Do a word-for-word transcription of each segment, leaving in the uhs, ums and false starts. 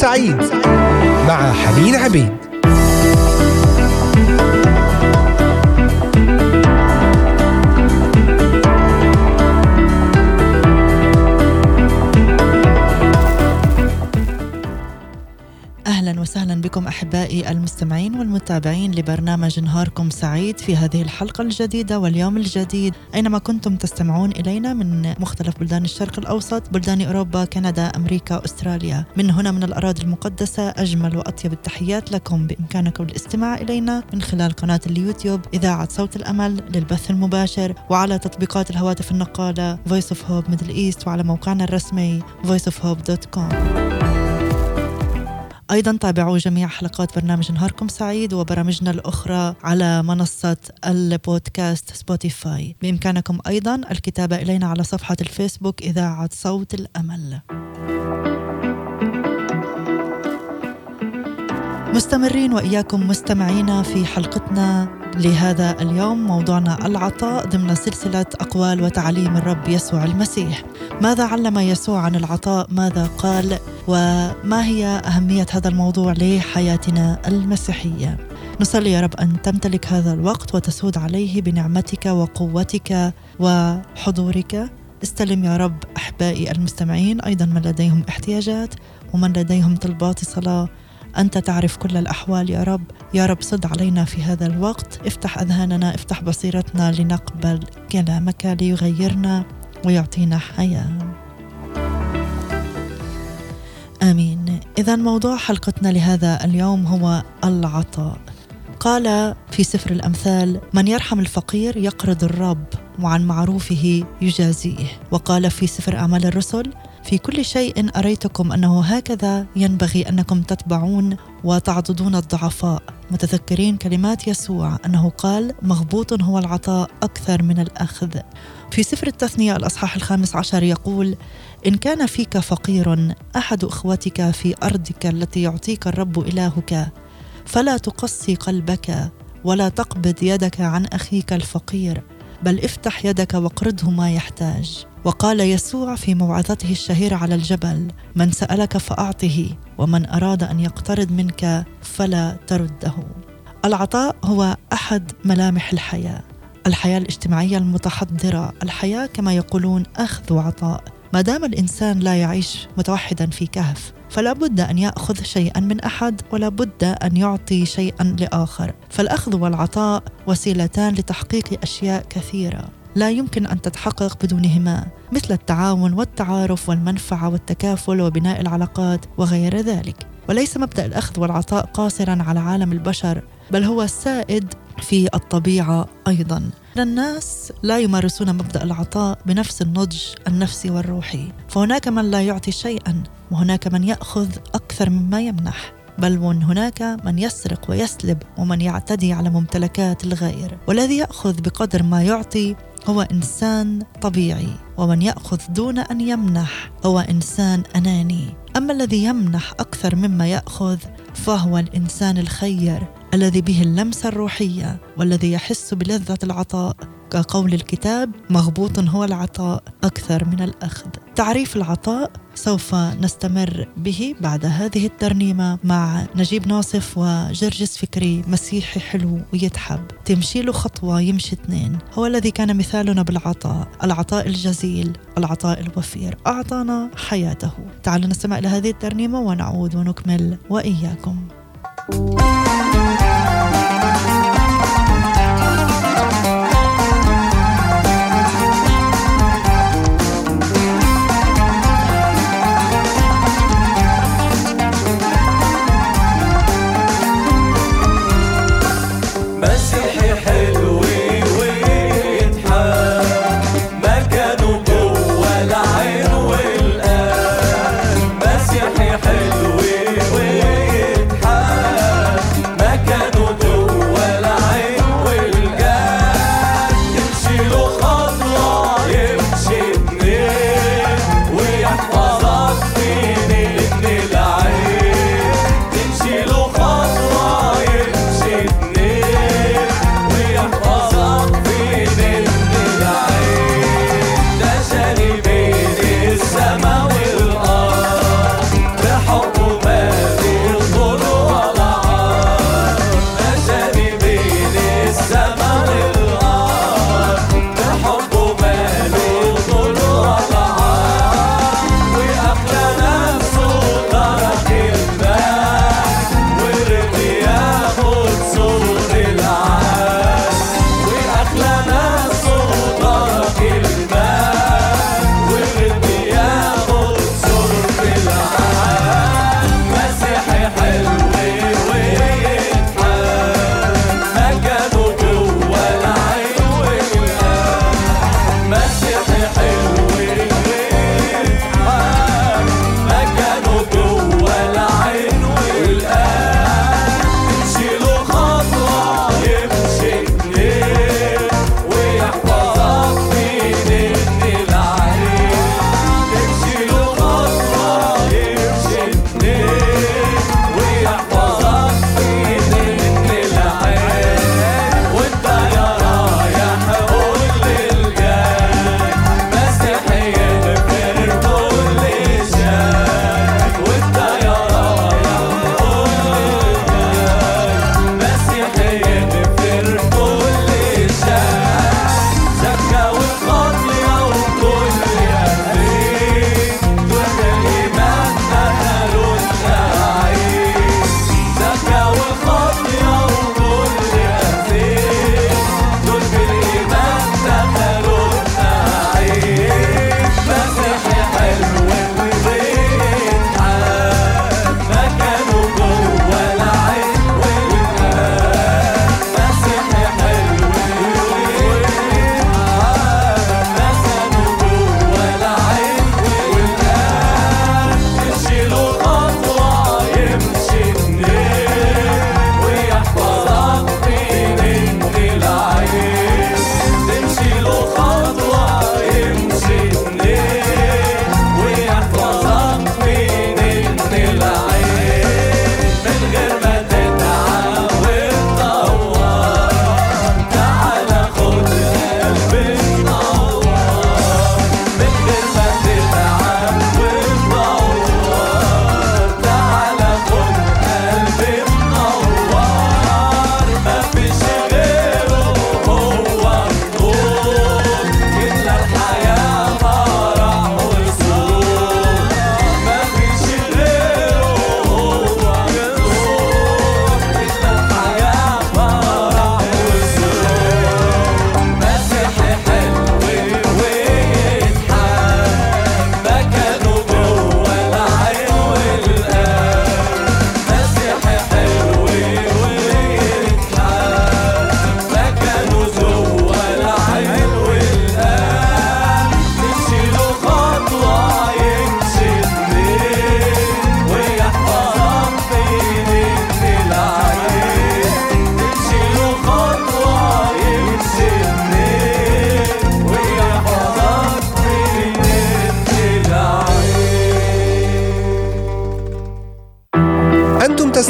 سعيد مع حنين عبيد. أهلا وسهلا بكم أحبائي المستمعين والمتابعين لبرنامج نهاركم سعيد في هذه الحلقة الجديدة واليوم الجديد، أينما كنتم تستمعون إلينا من مختلف بلدان الشرق الأوسط، بلدان أوروبا، كندا، أمريكا، أستراليا. من هنا من الأراضي المقدسة أجمل وأطيب التحيات لكم. بإمكانكم الاستماع إلينا من خلال قناة اليوتيوب إذاعة صوت الأمل للبث المباشر، وعلى تطبيقات الهواتف النقالة Voice of Hope Middle East، وعلى موقعنا الرسمي voice of hope dot com. أيضا تابعوا جميع حلقات برنامج نهاركم سعيد وبرامجنا الأخرى على منصة البودكاست سبوتيفاي. بإمكانكم أيضا الكتابة إلينا على صفحة الفيسبوك إذاعة صوت الأمل. مستمرين وإياكم مستمعينا في حلقتنا لهذا اليوم، موضوعنا العطاء ضمن سلسلة أقوال وتعاليم الرب يسوع المسيح. ماذا علم يسوع عن العطاء؟ ماذا قال؟ وما هي أهمية هذا الموضوع لحياتنا المسيحية؟ نصلي يا رب أن تمتلك هذا الوقت وتسود عليه بنعمتك وقوتك وحضورك. استلم يا رب أحبائي المستمعين، أيضا من لديهم احتياجات ومن لديهم طلبات صلاة، أنت تعرف كل الأحوال يا رب. يا رب صد علينا في هذا الوقت، افتح أذهاننا، افتح بصيرتنا لنقبل كلامك ليغيرنا ويعطينا حياة. آمين. إذن موضوع حلقتنا لهذا اليوم هو العطاء. قال في سفر الأمثال: من يرحم الفقير يقرض الرب، وعن معروفه يجازيه. وقال في سفر أعمال الرسل: في كل شيء أريتكم أنه هكذا ينبغي أنكم تتبعون وتعضدون الضعفاء، متذكرين كلمات يسوع أنه قال: مغبوط هو العطاء أكثر من الأخذ. في سفر التثنية الأصحاح الخامس عشر يقول: إن كان فيك فقير أحد إخوتك في أرضك التي يعطيك الرب إلهك، فلا تقصي قلبك ولا تقبض يدك عن أخيك الفقير، بل افتح يدك واقرضه ما يحتاج. وقال يسوع في موعظته الشهيرة على الجبل: من سألك فأعطه، ومن أراد أن يقترض منك فلا ترده. العطاء هو أحد ملامح الحياة، الحياة الاجتماعية المتحضرة، الحياة كما يقولون أخذ وعطاء. ما دام الإنسان لا يعيش متوحدا في كهف، فلا بد أن يأخذ شيئا من أحد ولا بد أن يعطي شيئا لآخر. فالأخذ والعطاء وسيلتان لتحقيق أشياء كثيرة لا يمكن أن تتحقق بدونهما، مثل التعاون والتعارف والمنفعة والتكافل وبناء العلاقات وغير ذلك. وليس مبدأ الأخذ والعطاء قاصرا على عالم البشر، بل هو سائد في الطبيعة أيضا. الناس لا يمارسون مبدأ العطاء بنفس النضج النفسي والروحي، فهناك من لا يعطي شيئا، وهناك من يأخذ أكثر مما يمنح، بل هناك من يسرق ويسلب ومن يعتدي على ممتلكات الغير. والذي يأخذ بقدر ما يعطي هو إنسان طبيعي، ومن يأخذ دون أن يمنح هو إنسان أناني. أما الذي يمنح أكثر مما يأخذ فهو الإنسان الخير الذي به اللمسة الروحية والذي يحس بلذة العطاء، كقول الكتاب: مغبوط هو العطاء أكثر من الأخذ. تعريف العطاء سوف نستمر به بعد هذه الترنيمة مع نجيب ناصف وجرجس فكري. مسيحي حلو ويتحب، تمشي له خطوة يمشي اثنين، هو الذي كان مثالنا بالعطاء، العطاء الجزيل، العطاء الوفير، أعطانا حياته. تعالوا نستمع إلى هذه الترنيمة ونعود ونكمل وإياكم.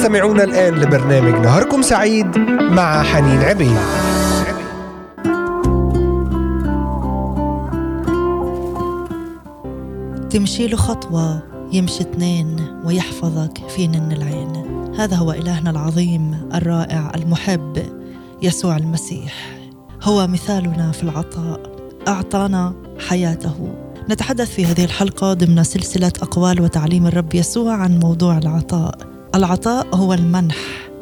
تستمعون الآن لبرنامج نهاركم سعيد مع حنين عبيد. تمشي له خطوة يمشي اتنين ويحفظك في نن العين. هذا هو إلهنا العظيم الرائع المحب يسوع المسيح، هو مثالنا في العطاء، أعطانا حياته. نتحدث في هذه الحلقة ضمن سلسلة أقوال وتعليم الرب يسوع عن موضوع العطاء. العطاء هو المنح،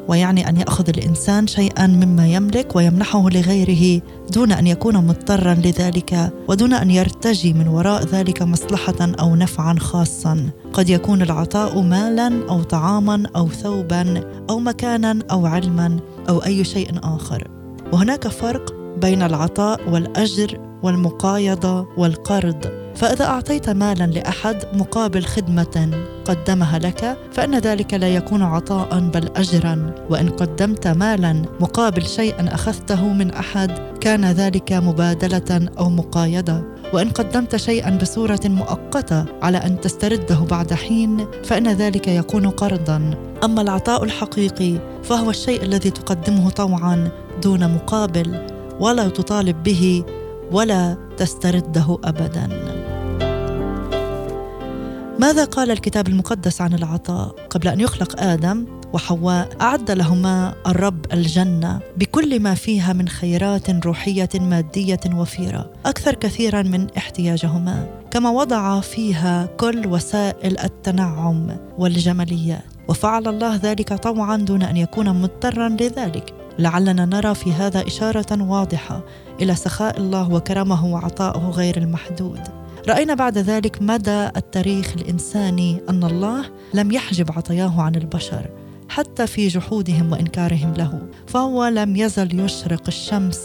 ويعني أن يأخذ الإنسان شيئاً مما يملك ويمنحه لغيره دون أن يكون مضطراً لذلك، ودون أن يرتجي من وراء ذلك مصلحة أو نفعاً خاصاً. قد يكون العطاء مالاً أو طعاماً أو ثوباً أو مكاناً أو علماً أو أي شيء آخر. وهناك فرق بين العطاء والأجر والمقايضة والقرض. فإذا أعطيت مالا لأحد مقابل خدمة قدمها لك، فإن ذلك لا يكون عطاء بل أجرا. وإن قدمت مالا مقابل شيء أخذته من أحد، كان ذلك مبادلة أو مقايضة. وإن قدمت شيئا بصورة مؤقتة على أن تسترده بعد حين، فإن ذلك يكون قرضا. أما العطاء الحقيقي فهو الشيء الذي تقدمه طوعا دون مقابل، ولا تطالب به ولا تسترده أبداً. ماذا قال الكتاب المقدس عن العطاء؟ قبل أن يخلق آدم وحواء أعد لهما الرب الجنة بكل ما فيها من خيرات روحية مادية وفيرة، أكثر كثيراً من احتياجهما، كما وضع فيها كل وسائل التنعم والجماليات. وفعل الله ذلك طوعاً دون أن يكون مضطراً لذلك. لعلنا نرى في هذا إشارة واضحة إلى سخاء الله وكرمه وعطائه غير المحدود. رأينا بعد ذلك مدى التاريخ الإنساني أن الله لم يحجب عطاياه عن البشر حتى في جحودهم وإنكارهم له، فهو لم يزل يشرق الشمس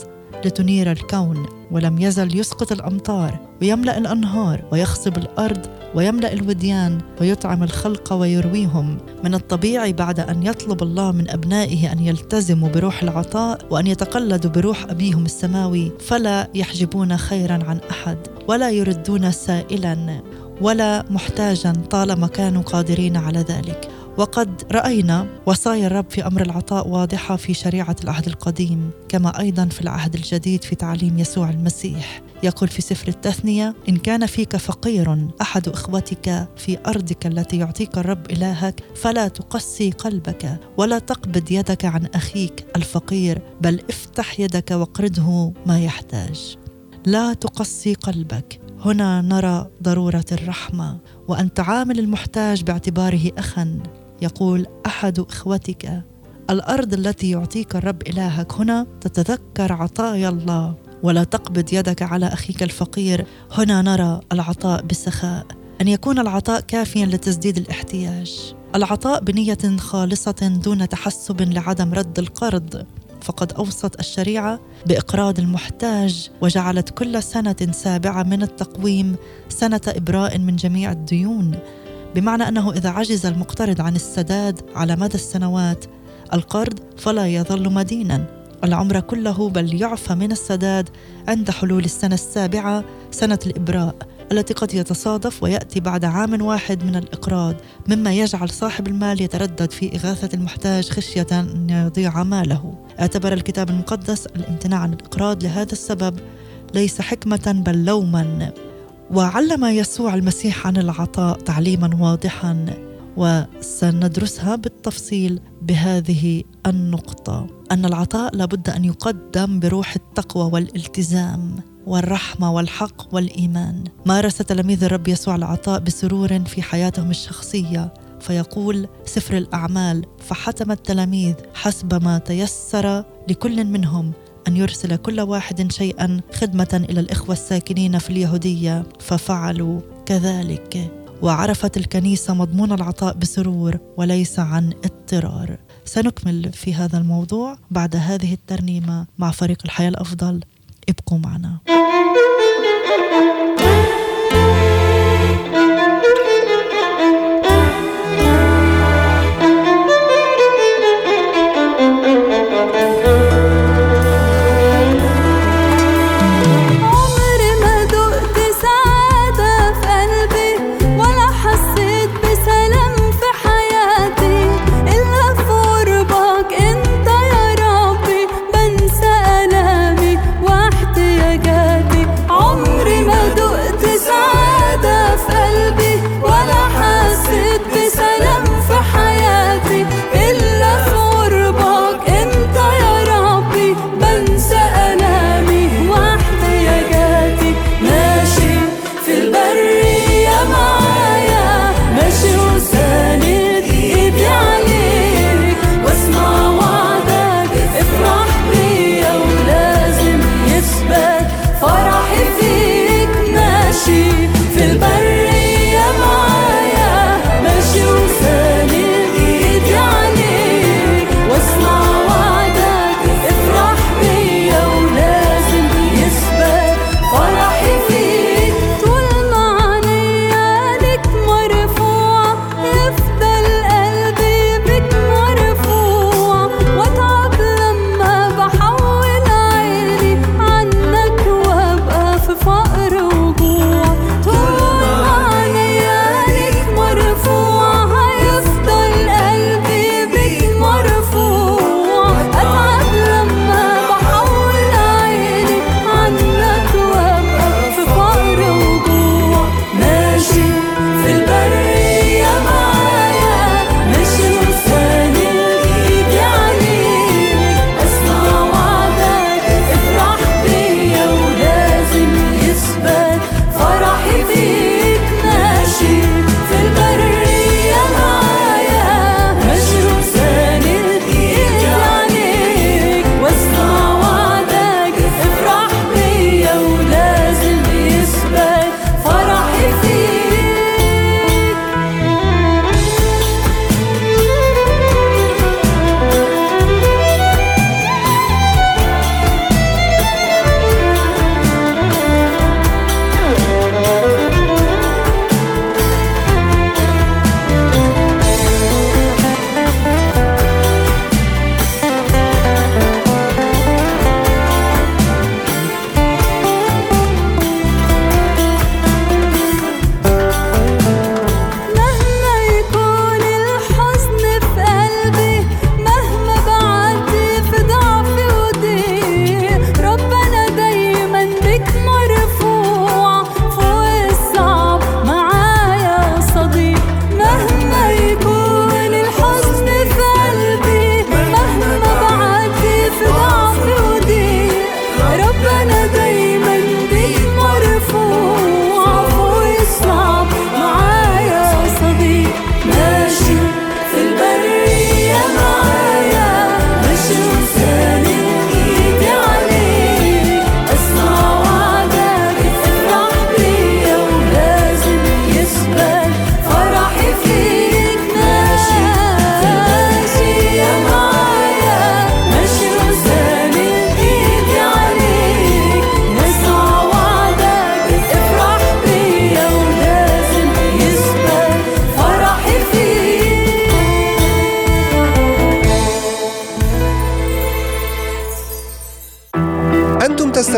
لتنير الكون، ولم يزل يسقط الأمطار ويملأ الأنهار ويخصب الأرض ويملأ الوديان ويطعم الخلق ويرويهم. من الطبيعي بعد أن يطلب الله من أبنائه أن يلتزموا بروح العطاء وأن يتقلدوا بروح أبيهم السماوي، فلا يحجبون خيراً عن أحد، ولا يردون سائلاً ولا محتاجاً طالما كانوا قادرين على ذلك. وقد رأينا وصايا الرب في أمر العطاء واضحة في شريعة العهد القديم، كما أيضا في العهد الجديد في تعليم يسوع المسيح. يقول في سفر التثنية: إن كان فيك فقير أحد إخوتك في أرضك التي يعطيك الرب إلهك، فلا تقسي قلبك ولا تقبض يدك عن أخيك الفقير، بل افتح يدك واقرضه ما يحتاج. لا تقسي قلبك. هنا نرى ضرورة الرحمة وأن تعامل المحتاج باعتباره أخاً. يقول أحد إخوتك، الأرض التي يعطيك الرب إلهك، هنا تتذكر عطايا الله. ولا تقبض يدك على أخيك الفقير، هنا نرى العطاء بالسخاء، أن يكون العطاء كافياً لتسديد الاحتياج. العطاء بنية خالصة دون تحسب لعدم رد القرض، فقد أوصت الشريعة بإقراض المحتاج، وجعلت كل سنة سابعة من التقويم سنة إبراء من جميع الديون، بمعنى أنه إذا عجز المقترض عن السداد على مدى السنوات القرض فلا يظل مديناً العمر كله، بل يعفى من السداد عند حلول السنة السابعة سنة الإبراء، التي قد يتصادف ويأتي بعد عام واحد من الإقراض، مما يجعل صاحب المال يتردد في إغاثة المحتاج خشية أن يضيع ماله. اعتبر الكتاب المقدس الامتناع عن الإقراض لهذا السبب ليس حكمة بل لوما. وعلم يسوع المسيح عن العطاء تعليما واضحا، وسندرسها بالتفصيل بهذه النقطة: أن العطاء لابد أن يقدم بروح التقوى والالتزام والرحمة والحق والإيمان. مارس تلاميذ الرب يسوع العطاء بسرور في حياتهم الشخصية، فيقول سفر الأعمال: فحتم التلاميذ حسب ما تيسر لكل منهم أن يرسل كل واحد شيئا خدمة إلى الإخوة الساكنين في اليهودية، ففعلوا كذلك. وعرفت الكنيسة مضمون العطاء بسرور وليس عن اضطرار. سنكمل في هذا الموضوع بعد هذه الترنيمة مع فريق الحياة الأفضل. ابقوا معنا. في حياتي إلا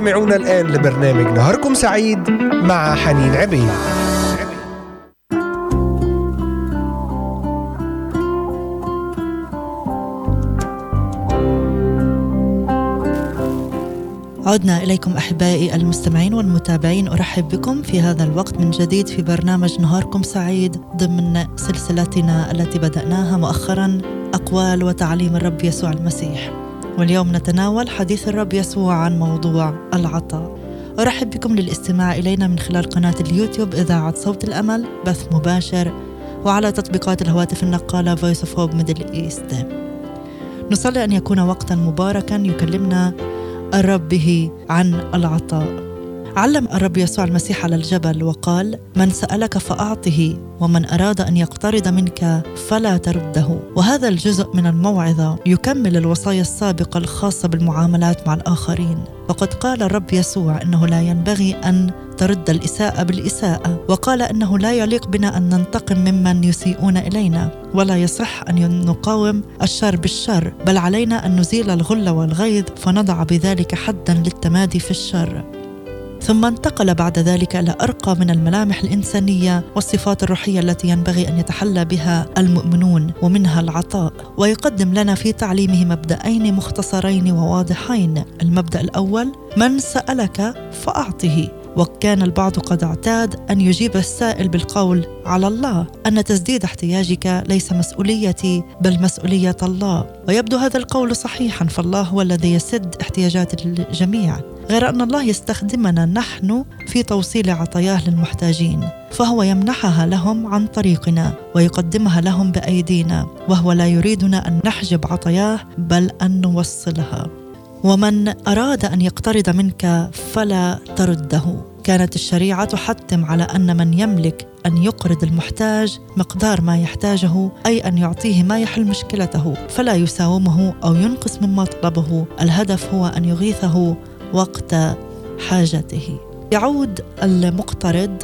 تستمعون الآن لبرنامج نهاركم سعيد مع حنين عبيد. عدنا إليكم أحبائي المستمعين والمتابعين، أرحب بكم في هذا الوقت من جديد في برنامج نهاركم سعيد ضمن سلسلتنا التي بدأناها مؤخرا، أقوال وتعليم الرب يسوع المسيح. واليوم نتناول حديث الرب يسوع عن موضوع العطاء. أرحب بكم للاستماع إلينا من خلال قناة اليوتيوب إذاعة صوت الأمل بث مباشر، وعلى تطبيقات الهواتف النقالة Voice of Hope Middle East. نصلي أن يكون وقتا مباركا يكلمنا الرب به عن العطاء. علم الرب يسوع المسيح على الجبل وقال: من سألك فأعطه، ومن أراد أن يقترض منك فلا ترده. وهذا الجزء من الموعظة يكمل الوصايا السابقة الخاصة بالمعاملات مع الآخرين. وقد قال الرب يسوع إنه لا ينبغي أن ترد الإساءة بالإساءة، وقال إنه لا يليق بنا أن ننتقم ممن يسيئون إلينا، ولا يصح أن نقاوم الشر بالشر، بل علينا أن نزيل الغل والغيظ، فنضع بذلك حدا للتمادي في الشر. ثم انتقل بعد ذلك إلى أرقى من الملامح الإنسانية والصفات الروحية التي ينبغي أن يتحلى بها المؤمنون، ومنها العطاء. ويقدم لنا في تعليمه مبدأين مختصرين وواضحين. المبدأ الأول: من سألك فأعطه. وكان البعض قد اعتاد أن يجيب السائل بالقول: على الله، أن تسديد احتياجك ليس مسؤوليتي بل مسؤولية الله. ويبدو هذا القول صحيحا، فالله هو الذي يسد احتياجات الجميع، غير أن الله يستخدمنا نحن في توصيل عطاياه للمحتاجين، فهو يمنحها لهم عن طريقنا ويقدمها لهم بأيدينا، وهو لا يريدنا أن نحجب عطاياه بل أن نوصلها. ومن أراد أن يقترض منك فلا ترده. كانت الشريعة تحتم على أن من يملك أن يقرض المحتاج مقدار ما يحتاجه، أي أن يعطيه ما يحل مشكلته، فلا يساومه أو ينقص مما طلبه. الهدف هو أن يغيثه وقت حاجته. يعود المقترض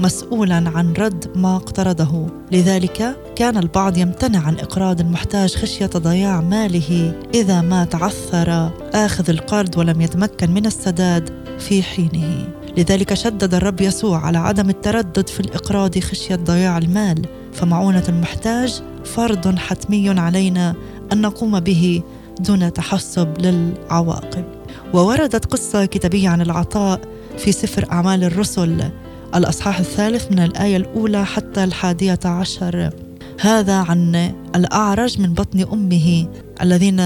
مسؤولا عن رد ما اقترضه، لذلك كان البعض يمتنع عن إقراض المحتاج خشية ضياع ماله إذا ما تعثر آخذ القرض ولم يتمكن من السداد في حينه. لذلك شدد الرب يسوع على عدم التردد في الإقراض خشية ضياع المال، فمعونة المحتاج فرض حتمي علينا أن نقوم به دون تحسب للعواقب. ووردت قصة كتابية عن العطاء في سفر أعمال الرسل الأصحاح الثالث من الآية الأولى حتى الحادية عشر. هذا عن الأعرج من بطن أمه الذين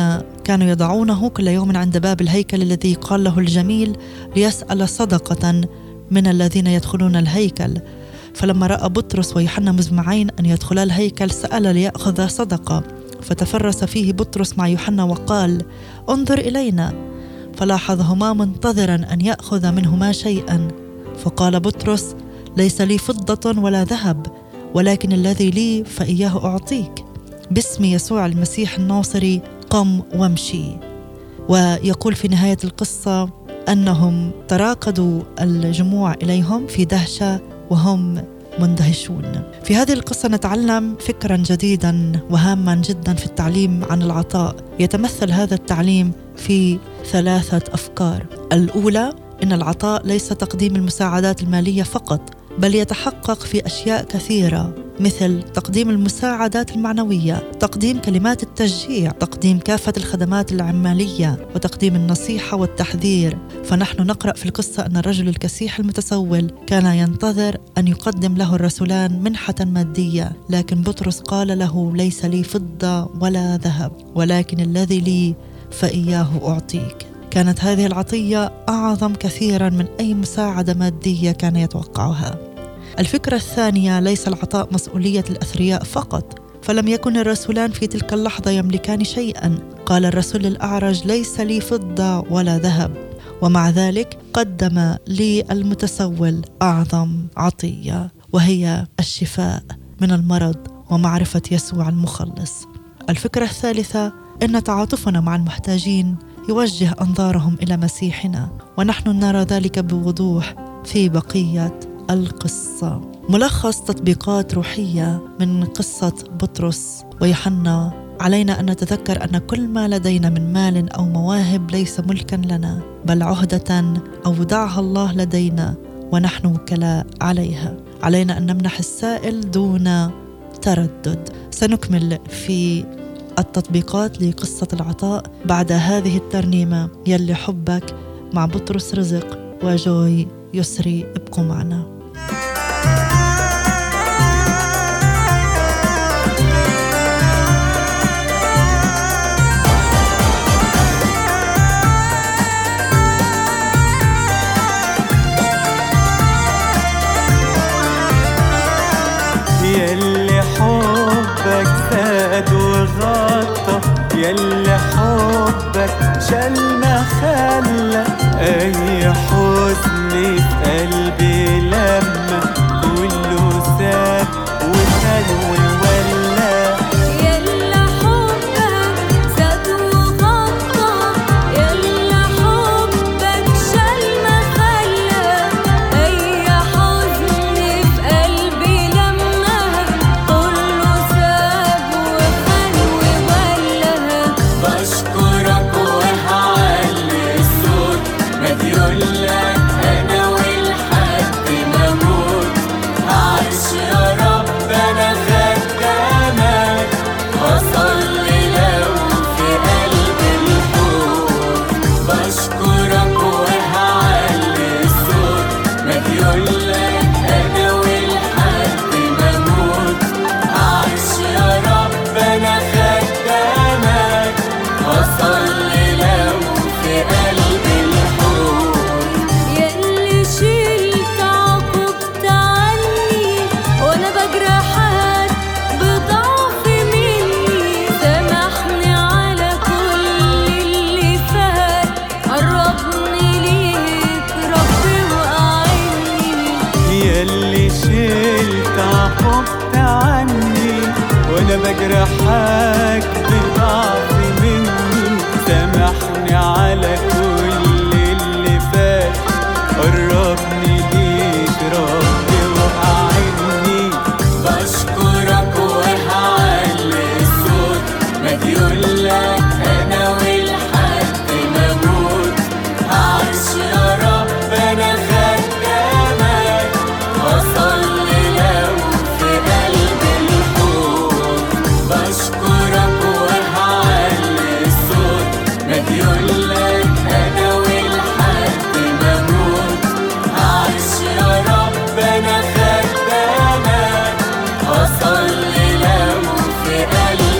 كانوا يضعونه كل يوم عند باب الهيكل الذي قال له الجميل ليسأل صدقة من الذين يدخلون الهيكل. فلما رأى بطرس ويوحنا مزمعين أن يدخلا الهيكل سأل ليأخذ صدقة، فتفرس فيه بطرس مع يوحنا وقال: انظر إلينا. فلاحظهما منتظرا أن يأخذ منهما شيئا، فقال بطرس: ليس لي فضة ولا ذهب، ولكن الذي لي فإياه أعطيك، باسم يسوع المسيح الناصري قم وامشي. ويقول في نهاية القصة أنهم تراقدوا الجموع إليهم في دهشة وهم مندهشون. في هذه القصة نتعلم فكرا جديدا وهاما جدا في التعليم عن العطاء. يتمثل هذا التعليم في ثلاثة أفكار. الأولى: إن العطاء ليس تقديم المساعدات المالية فقط، بل يتحقق في أشياء كثيرة، مثل تقديم المساعدات المعنوية، تقديم كلمات التشجيع، تقديم كافة الخدمات العمالية، وتقديم النصيحة والتحذير. فنحن نقرأ في القصة أن الرجل الكسيح المتسول كان ينتظر أن يقدم له الرسولان منحة مادية، لكن بطرس قال له: ليس لي فضة ولا ذهب، ولكن الذي لي فإياه أعطيك. كانت هذه العطية أعظم كثيرا من أي مساعدة مادية كان يتوقعها. الفكرة الثانية: ليس العطاء مسؤولية الأثرياء فقط، فلم يكن الرسولان في تلك اللحظة يملكان شيئا. قال الرسول الأعرج: ليس لي فضة ولا ذهب، ومع ذلك قدم لي المتسول أعظم عطية، وهي الشفاء من المرض ومعرفة يسوع المخلص. الفكرة الثالثة: إن تعاطفنا مع المحتاجين يوجه أنظارهم إلى مسيحنا، ونحن نرى ذلك بوضوح في بقية القصة. ملخص تطبيقات روحية من قصة بطرس ويوحنا علينا أن نتذكر أن كل ما لدينا من مال أو مواهب ليس ملكا لنا، بل عهدة أودعها الله لدينا ونحن وكلاء عليها. علينا أن نمنح السائل دون تردد. سنكمل في التطبيقات لقصة العطاء بعد هذه الترنيمة يلي حبك مع بطرس رزق وجوي يسري. ابقوا معنا. يلي حبك فاد وغطى، يلي حبك شل ما خلى، أي حزن في قلبي لما كله ساب وخلو وولى. يلي حبك زاد وغطى، يلي حبك شل ما خلى، أي حزن في قلبي لما كله ساب وخلو وولى. بشكرك وهعلي الصوت مديولك أنا والحد ما موت، عايش يا رب أنا خدامك، وأصلي لو في قلب الحور. بشكرك وهعلي الصوت مديولك أنا والحد ما موت، عايش يا رب أنا خدامك، وأصلي لو في قلب الحور. يلي شلت عقوبت عني وانا بجرحك بضعف مني، سامحني على كل اللي فات، قربني ليك ربي واعيني. يلي شلت عقوبت عني وانا بجرحك بضعف مني، سامحني على كل اللي فات، قربني ليك ربي واعيني. بشكرك وهعلي الصوت مديولك أنا والحد ما موت، عايش يا رب أنا خدامك، وأصلي لو في قلب الحور. بشكرك وهعلي الصوت مديولك أنا والحد ما موت، عايش يا رب أنا خدامك، وأصلي لو في قلب الحور. وانطالت بيا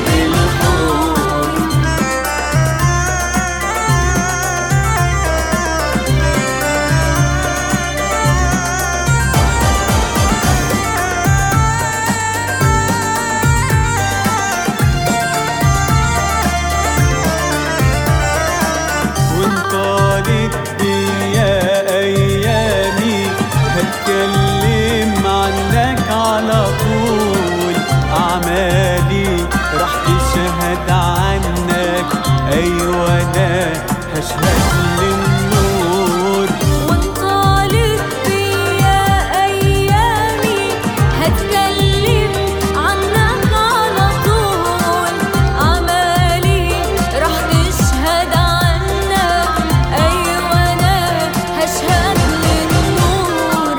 ايامي هتكلم عنك على طول، اعمالي راح تشهد عنك، ايوه انا هشهد للنور. وانطالت بيا أيامي هتكلم عنك على طول، أعمالي راح تشهد عنك، أيوة أنا هشهد للنور.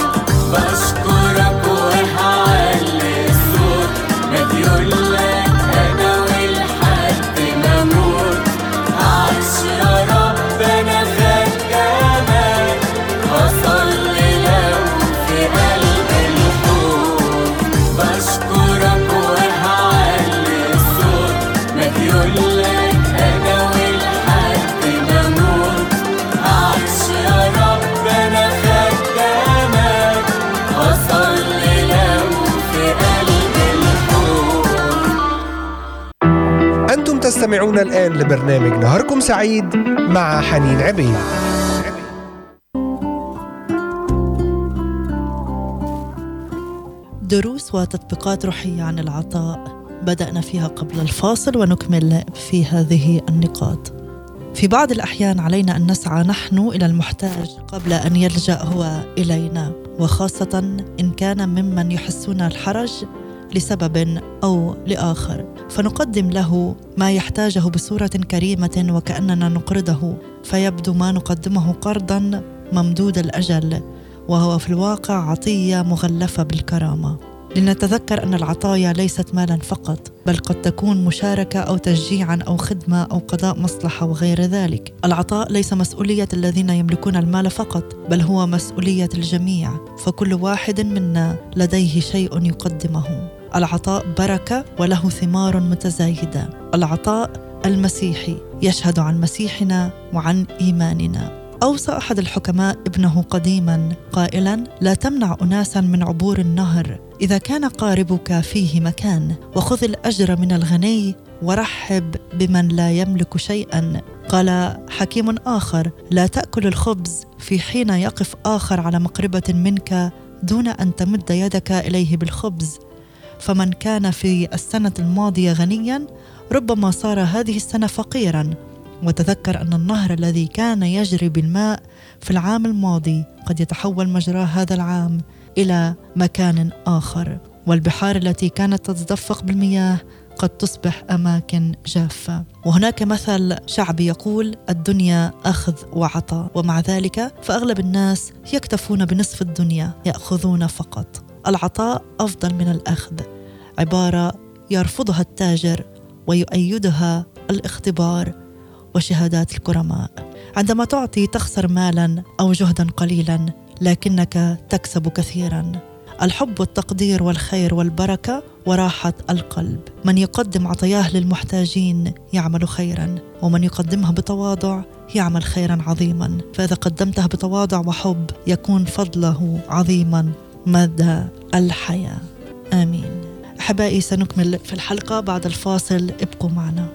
بشكرك وهعلي الصوت مديولك أنا والحد ما موت، عايش يا رب أنا خدامك، وأصلي لو في قلب الحور. بشكرك وهعلي الصوت مديولك أنا والحد ما موت، عايش يا رب أنا خدامك، وأصلي لو في قلب الحور. أنتم تستمعون الآن لبرنامج نهاركم سعيد مع حنين عبيد. دروس وتطبيقات روحية عن العطاء بدأنا فيها قبل الفاصل ونكمل في هذه النقاط. في بعض الأحيان علينا أن نسعى نحن إلى المحتاج قبل أن يلجأ هو إلينا، وخاصة إن كان ممن يحسون الحرج لسبب أو لآخر، فنقدم له ما يحتاجه بصورة كريمة وكأننا نقرضه، فيبدو ما نقدمه قرضاً ممدود الأجل، وهو في الواقع عطية مغلفة بالكرامة. لنتذكر أن العطايا ليست مالاً فقط، بل قد تكون مشاركة أو تشجيعاً أو خدمة أو قضاء مصلحة وغير ذلك. العطاء ليس مسؤولية الذين يملكون المال فقط، بل هو مسؤولية الجميع، فكل واحد منا لديه شيء يقدمه. العطاء بركة وله ثمار متزايدة. العطاء المسيحي يشهد عن مسيحنا وعن إيماننا. أوصى أحد الحكماء ابنه قديماً قائلاً: لا تمنع أناساً من عبور النهر إذا كان قاربك فيه مكان، وخذ الأجر من الغني ورحب بمن لا يملك شيئاً. قال حكيم آخر: لا تأكل الخبز في حين يقف آخر على مقربة منك دون أن تمد يدك إليه بالخبز. فمن كان في السنة الماضية غنياً ربما صار هذه السنة فقيراً. وتذكر أن النهر الذي كان يجري بالماء في العام الماضي قد يتحول مجراه هذا العام إلى مكان آخر، والبحار التي كانت تتدفق بالمياه قد تصبح أماكن جافة. وهناك مثل شعبي يقول: الدنيا أخذ وعطاء، ومع ذلك فأغلب الناس يكتفون بنصف الدنيا، يأخذون فقط. العطاء أفضل من الأخذ، عبارة يرفضها التاجر ويؤيدها الاختبار وشهادات الكرماء. عندما تعطي تخسر مالا أو جهدا قليلا، لكنك تكسب كثيرا: الحب والتقدير والخير والبركة وراحة القلب. من يقدم عطاياه للمحتاجين يعمل خيرا، ومن يقدمها بتواضع يعمل خيرا عظيما. فإذا قدمتها بتواضع وحب يكون فضله عظيما مدى الحياة. آمين. أحبائي، سنكمل في الحلقة بعد الفاصل، ابقوا معنا.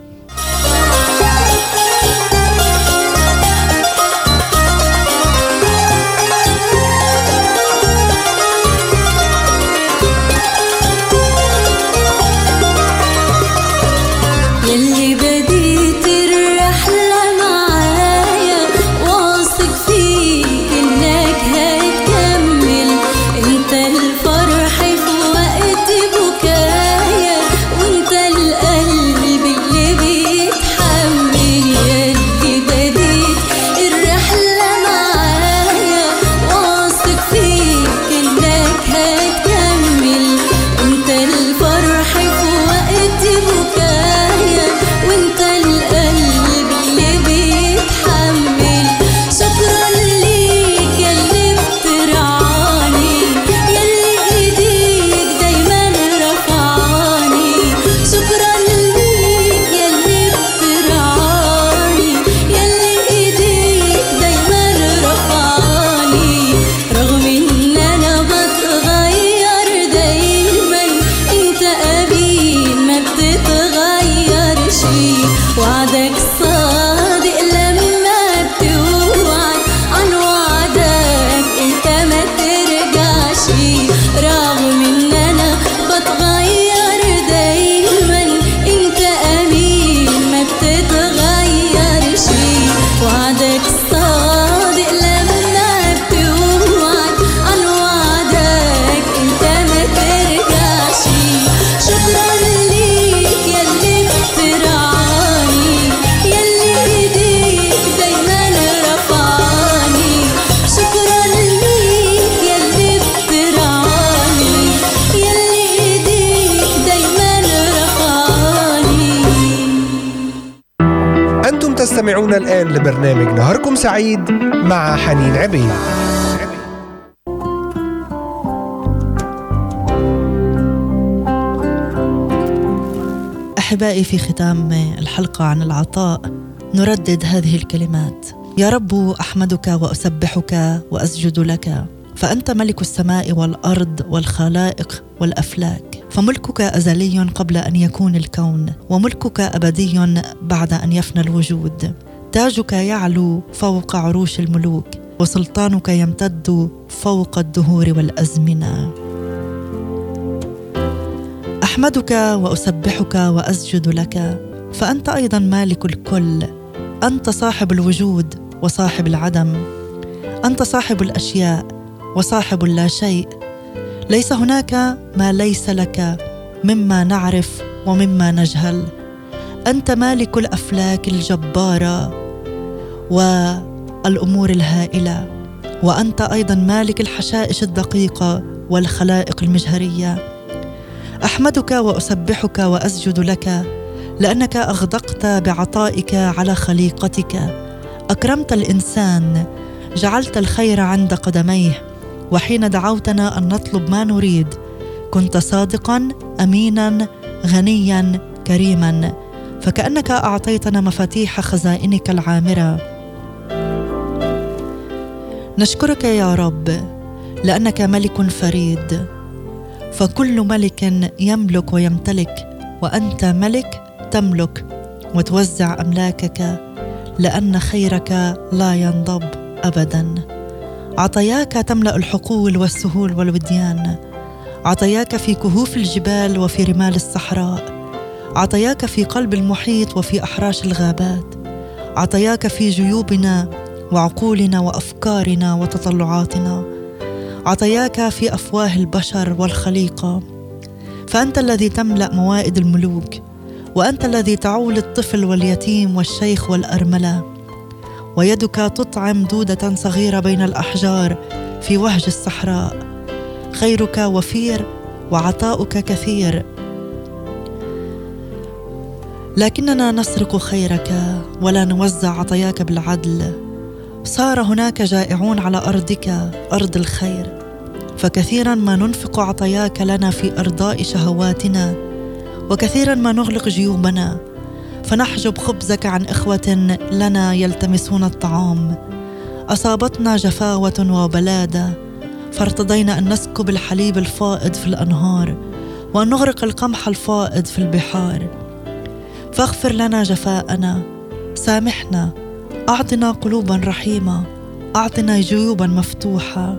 تابعونا الآن لبرنامج نهاركم سعيد مع حنين عبيد. أحبائي، في ختام الحلقة عن العطاء نردد هذه الكلمات: يا رب أحمدك وأسبحك وأسجد لك، فأنت ملك السماء والأرض والخلائق والأفلاك، فملكك أزلي قبل أن يكون الكون، وملكك أبدي بعد أن يفنى الوجود. تاجك يعلو فوق عروش الملوك، وسلطانك يمتد فوق الدهور والأزمنة. أحمدك وأسبحك وأسجد لك، فأنت أيضا مالك الكل، أنت صاحب الوجود وصاحب العدم، أنت صاحب الأشياء وصاحب اللا شيء. ليس هناك ما ليس لك، مما نعرف ومما نجهل. أنت مالك الأفلاك الجبارة والأمور الهائلة، وأنت أيضا مالك الحشائش الدقيقة والخلائق المجهرية. أحمدك وأسبحك وأسجد لك، لأنك أغدقت بعطائك على خليقتك، أكرمت الإنسان، جعلت الخير عند قدميه، وحين دعوتنا أن نطلب ما نريد كنت صادقاً، أميناً، غنياً، كريماً، فكأنك أعطيتنا مفاتيح خزائنك العامرة. نشكرك يا رب لأنك ملك فريد، فكل ملك يملك ويمتلك، وأنت ملك تملك وتوزع أملاكك، لأن خيرك لا ينضب أبداً. عطاياك تملأ الحقول والسهول والوديان، عطاياك في كهوف الجبال وفي رمال الصحراء، عطاياك في قلب المحيط وفي أحراش الغابات، عطاياك في جيوبنا وعقولنا وأفكارنا وتطلعاتنا، عطاياك في أفواه البشر والخليقة. فأنت الذي تملأ موائد الملوك، وأنت الذي تعول الطفل واليتيم والشيخ والأرملة، ويدك تطعم دودة صغيرة بين الأحجار في وهج الصحراء. خيرك وفير وعطاؤك كثير، لكننا نسرق خيرك ولا نوزع عطاياك بالعدل. صار هناك جائعون على أرضك، أرض الخير، فكثيرا ما ننفق عطاياك لنا في إرضاء شهواتنا، وكثيرا ما نغلق جيوبنا، فنحجب خبزك عن إخوة لنا يلتمسون الطعام. أصابتنا جفاوة وبلادة، فارتضينا أن نسكب الحليب الفائض في الأنهار، وأن نغرق القمح الفائض في البحار. فاغفر لنا جفاءنا، سامحنا، أعطنا قلوبا رحيمة، أعطنا جيوبا مفتوحة،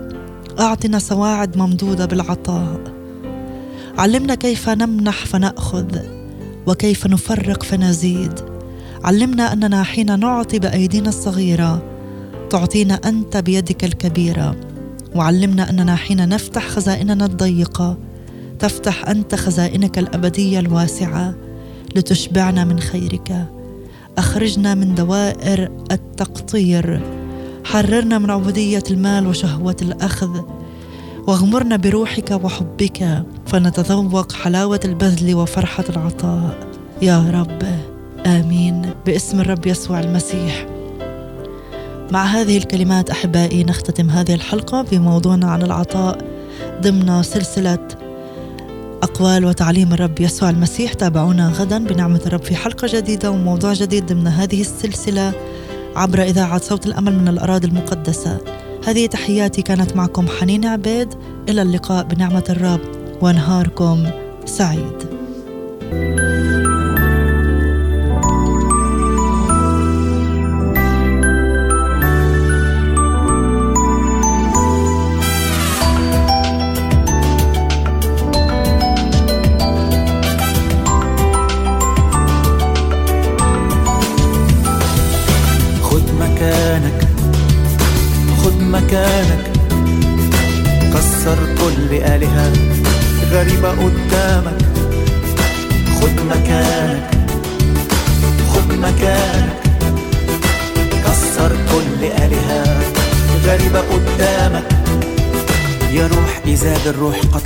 أعطنا سواعد ممدودة بالعطاء. علمنا كيف نمنح فنأخذ، وكيف نفرق فنزيد. علمنا أننا حين نعطي بأيدينا الصغيرة تعطينا أنت بيدك الكبيرة، وعلمنا أننا حين نفتح خزائننا الضيقة تفتح أنت خزائنك الأبدية الواسعة لتشبعنا من خيرك. أخرجنا من دوائر التقطير، حررنا من عبودية المال وشهوة الأخذ، واغمرنا بروحك وحبك فنتذوق حلاوة البذل وفرحة العطاء. يا رب، آمين، باسم الرب يسوع المسيح. مع هذه الكلمات أحبائي نختتم هذه الحلقة بموضوعنا عن العطاء ضمن سلسلة أقوال وتعليم الرب يسوع المسيح. تابعونا غدا بنعمة الرب في حلقة جديدة وموضوع جديد ضمن هذه السلسلة عبر إذاعة صوت الأمل من الأراضي المقدسة. هذه تحياتي، كانت معكم حنين عبيد. إلى اللقاء بنعمة الرب، ونهاركم سعيد.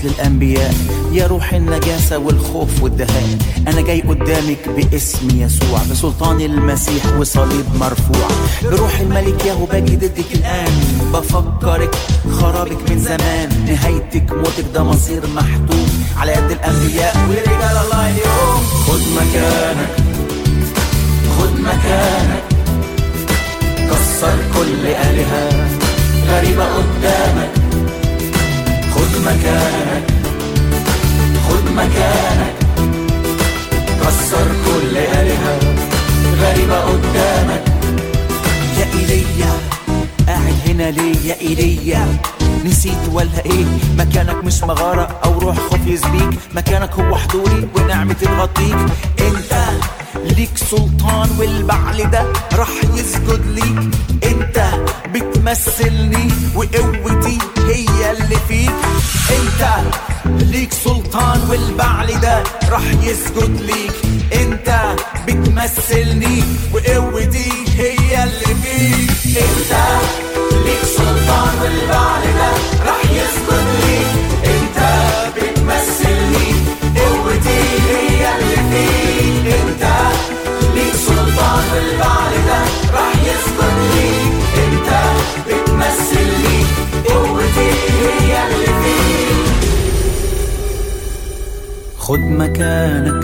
الأنبياء يا روح النجاسة والخوف والدهاء، أنا جاي قدامك باسم يسوع، بسلطان المسيح وصليب مرفوع، بروح الملك ياهو باجي ضدك الآن، بفكرك خرابك من زمان، نهايتك موتك ده مصير محتوم على يد الأنبياء ورجال الله اليوم. خد مكانك، خد مكانك، كسر كل آلهة غريبة قدامك. خد مكانك، خد مكانك، كسر كل آلهة غريبة قدامك. يا إيليا قاعد هنا ليه؟ يا إيليا نسيت ولا ايه؟ مكانك مش مغارة او روح خوف يسبيك، مكانك هو حضوري ونعمة تغطيك. انت ليك سلطان والبعل ده راح يسجد ليك، انت بتمثلني وقوتي هي اللي فيك، انت ليك سلطان الشيطان والبعل ده رح يسجد ليك. انت بتمثلني وقوتي هي اللي فيك. انت ليك سلطان والبعل ده رح يسجد ليك. انت بتمثلني قوتي هي اللي فيك. انت ليك سلطان والبعل ده رح يسجد ليك. انت بتمثلني قوتي هي اللي فيك. خد مكانك،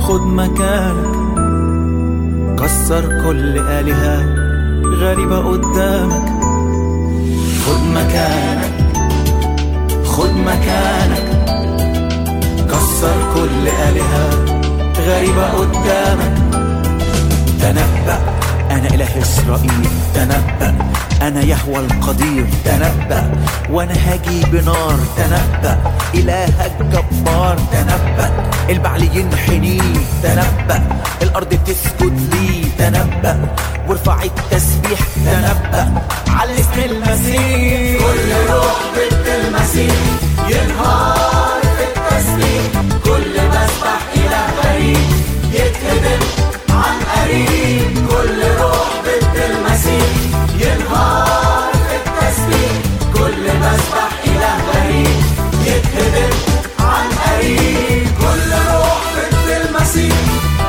خد مكانك، كسر كل آلهة غريبة قدامك. خد مكانك، خد مكانك، كسر كل آلهة غريبة قدامك. تنبأ أنا إله إسرائيل، تنبأ أنا يهوى القدير، تنبأ وأنا هاجي بنار، تنبأ إلهك جبار، تنبأ البعل ينحني، تنبأ الأرض تسجد لي، تنبأ وارفع التسبيح، تنبأ على اسم المسيح. كل روح ضد المسيح ينهار في التسبيح. كل مسبح إله غريب يتهدم عن قريب. كل روح ضد المسيح ينهار في التسبيح. كل مسبح إله غريب يتهدم عن قريب. كل روح ضد المسيح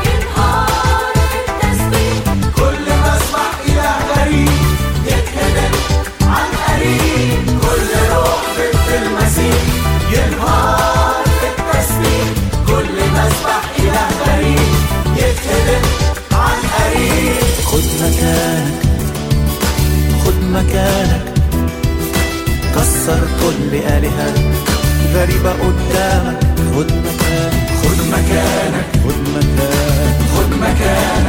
ينهار في التسبيح. كل مسبح إله غريب يتهدم عن قريب. كل روح ضد المسيح ينهار في التسبيح. كل مسبح إله غريب يتهدم عن قريب. خد مكانك، خد مكانك، كسر كل آلهة غريبة قدامك. خد مكانك، خد مكانك، خد مكانك، خد مكانك،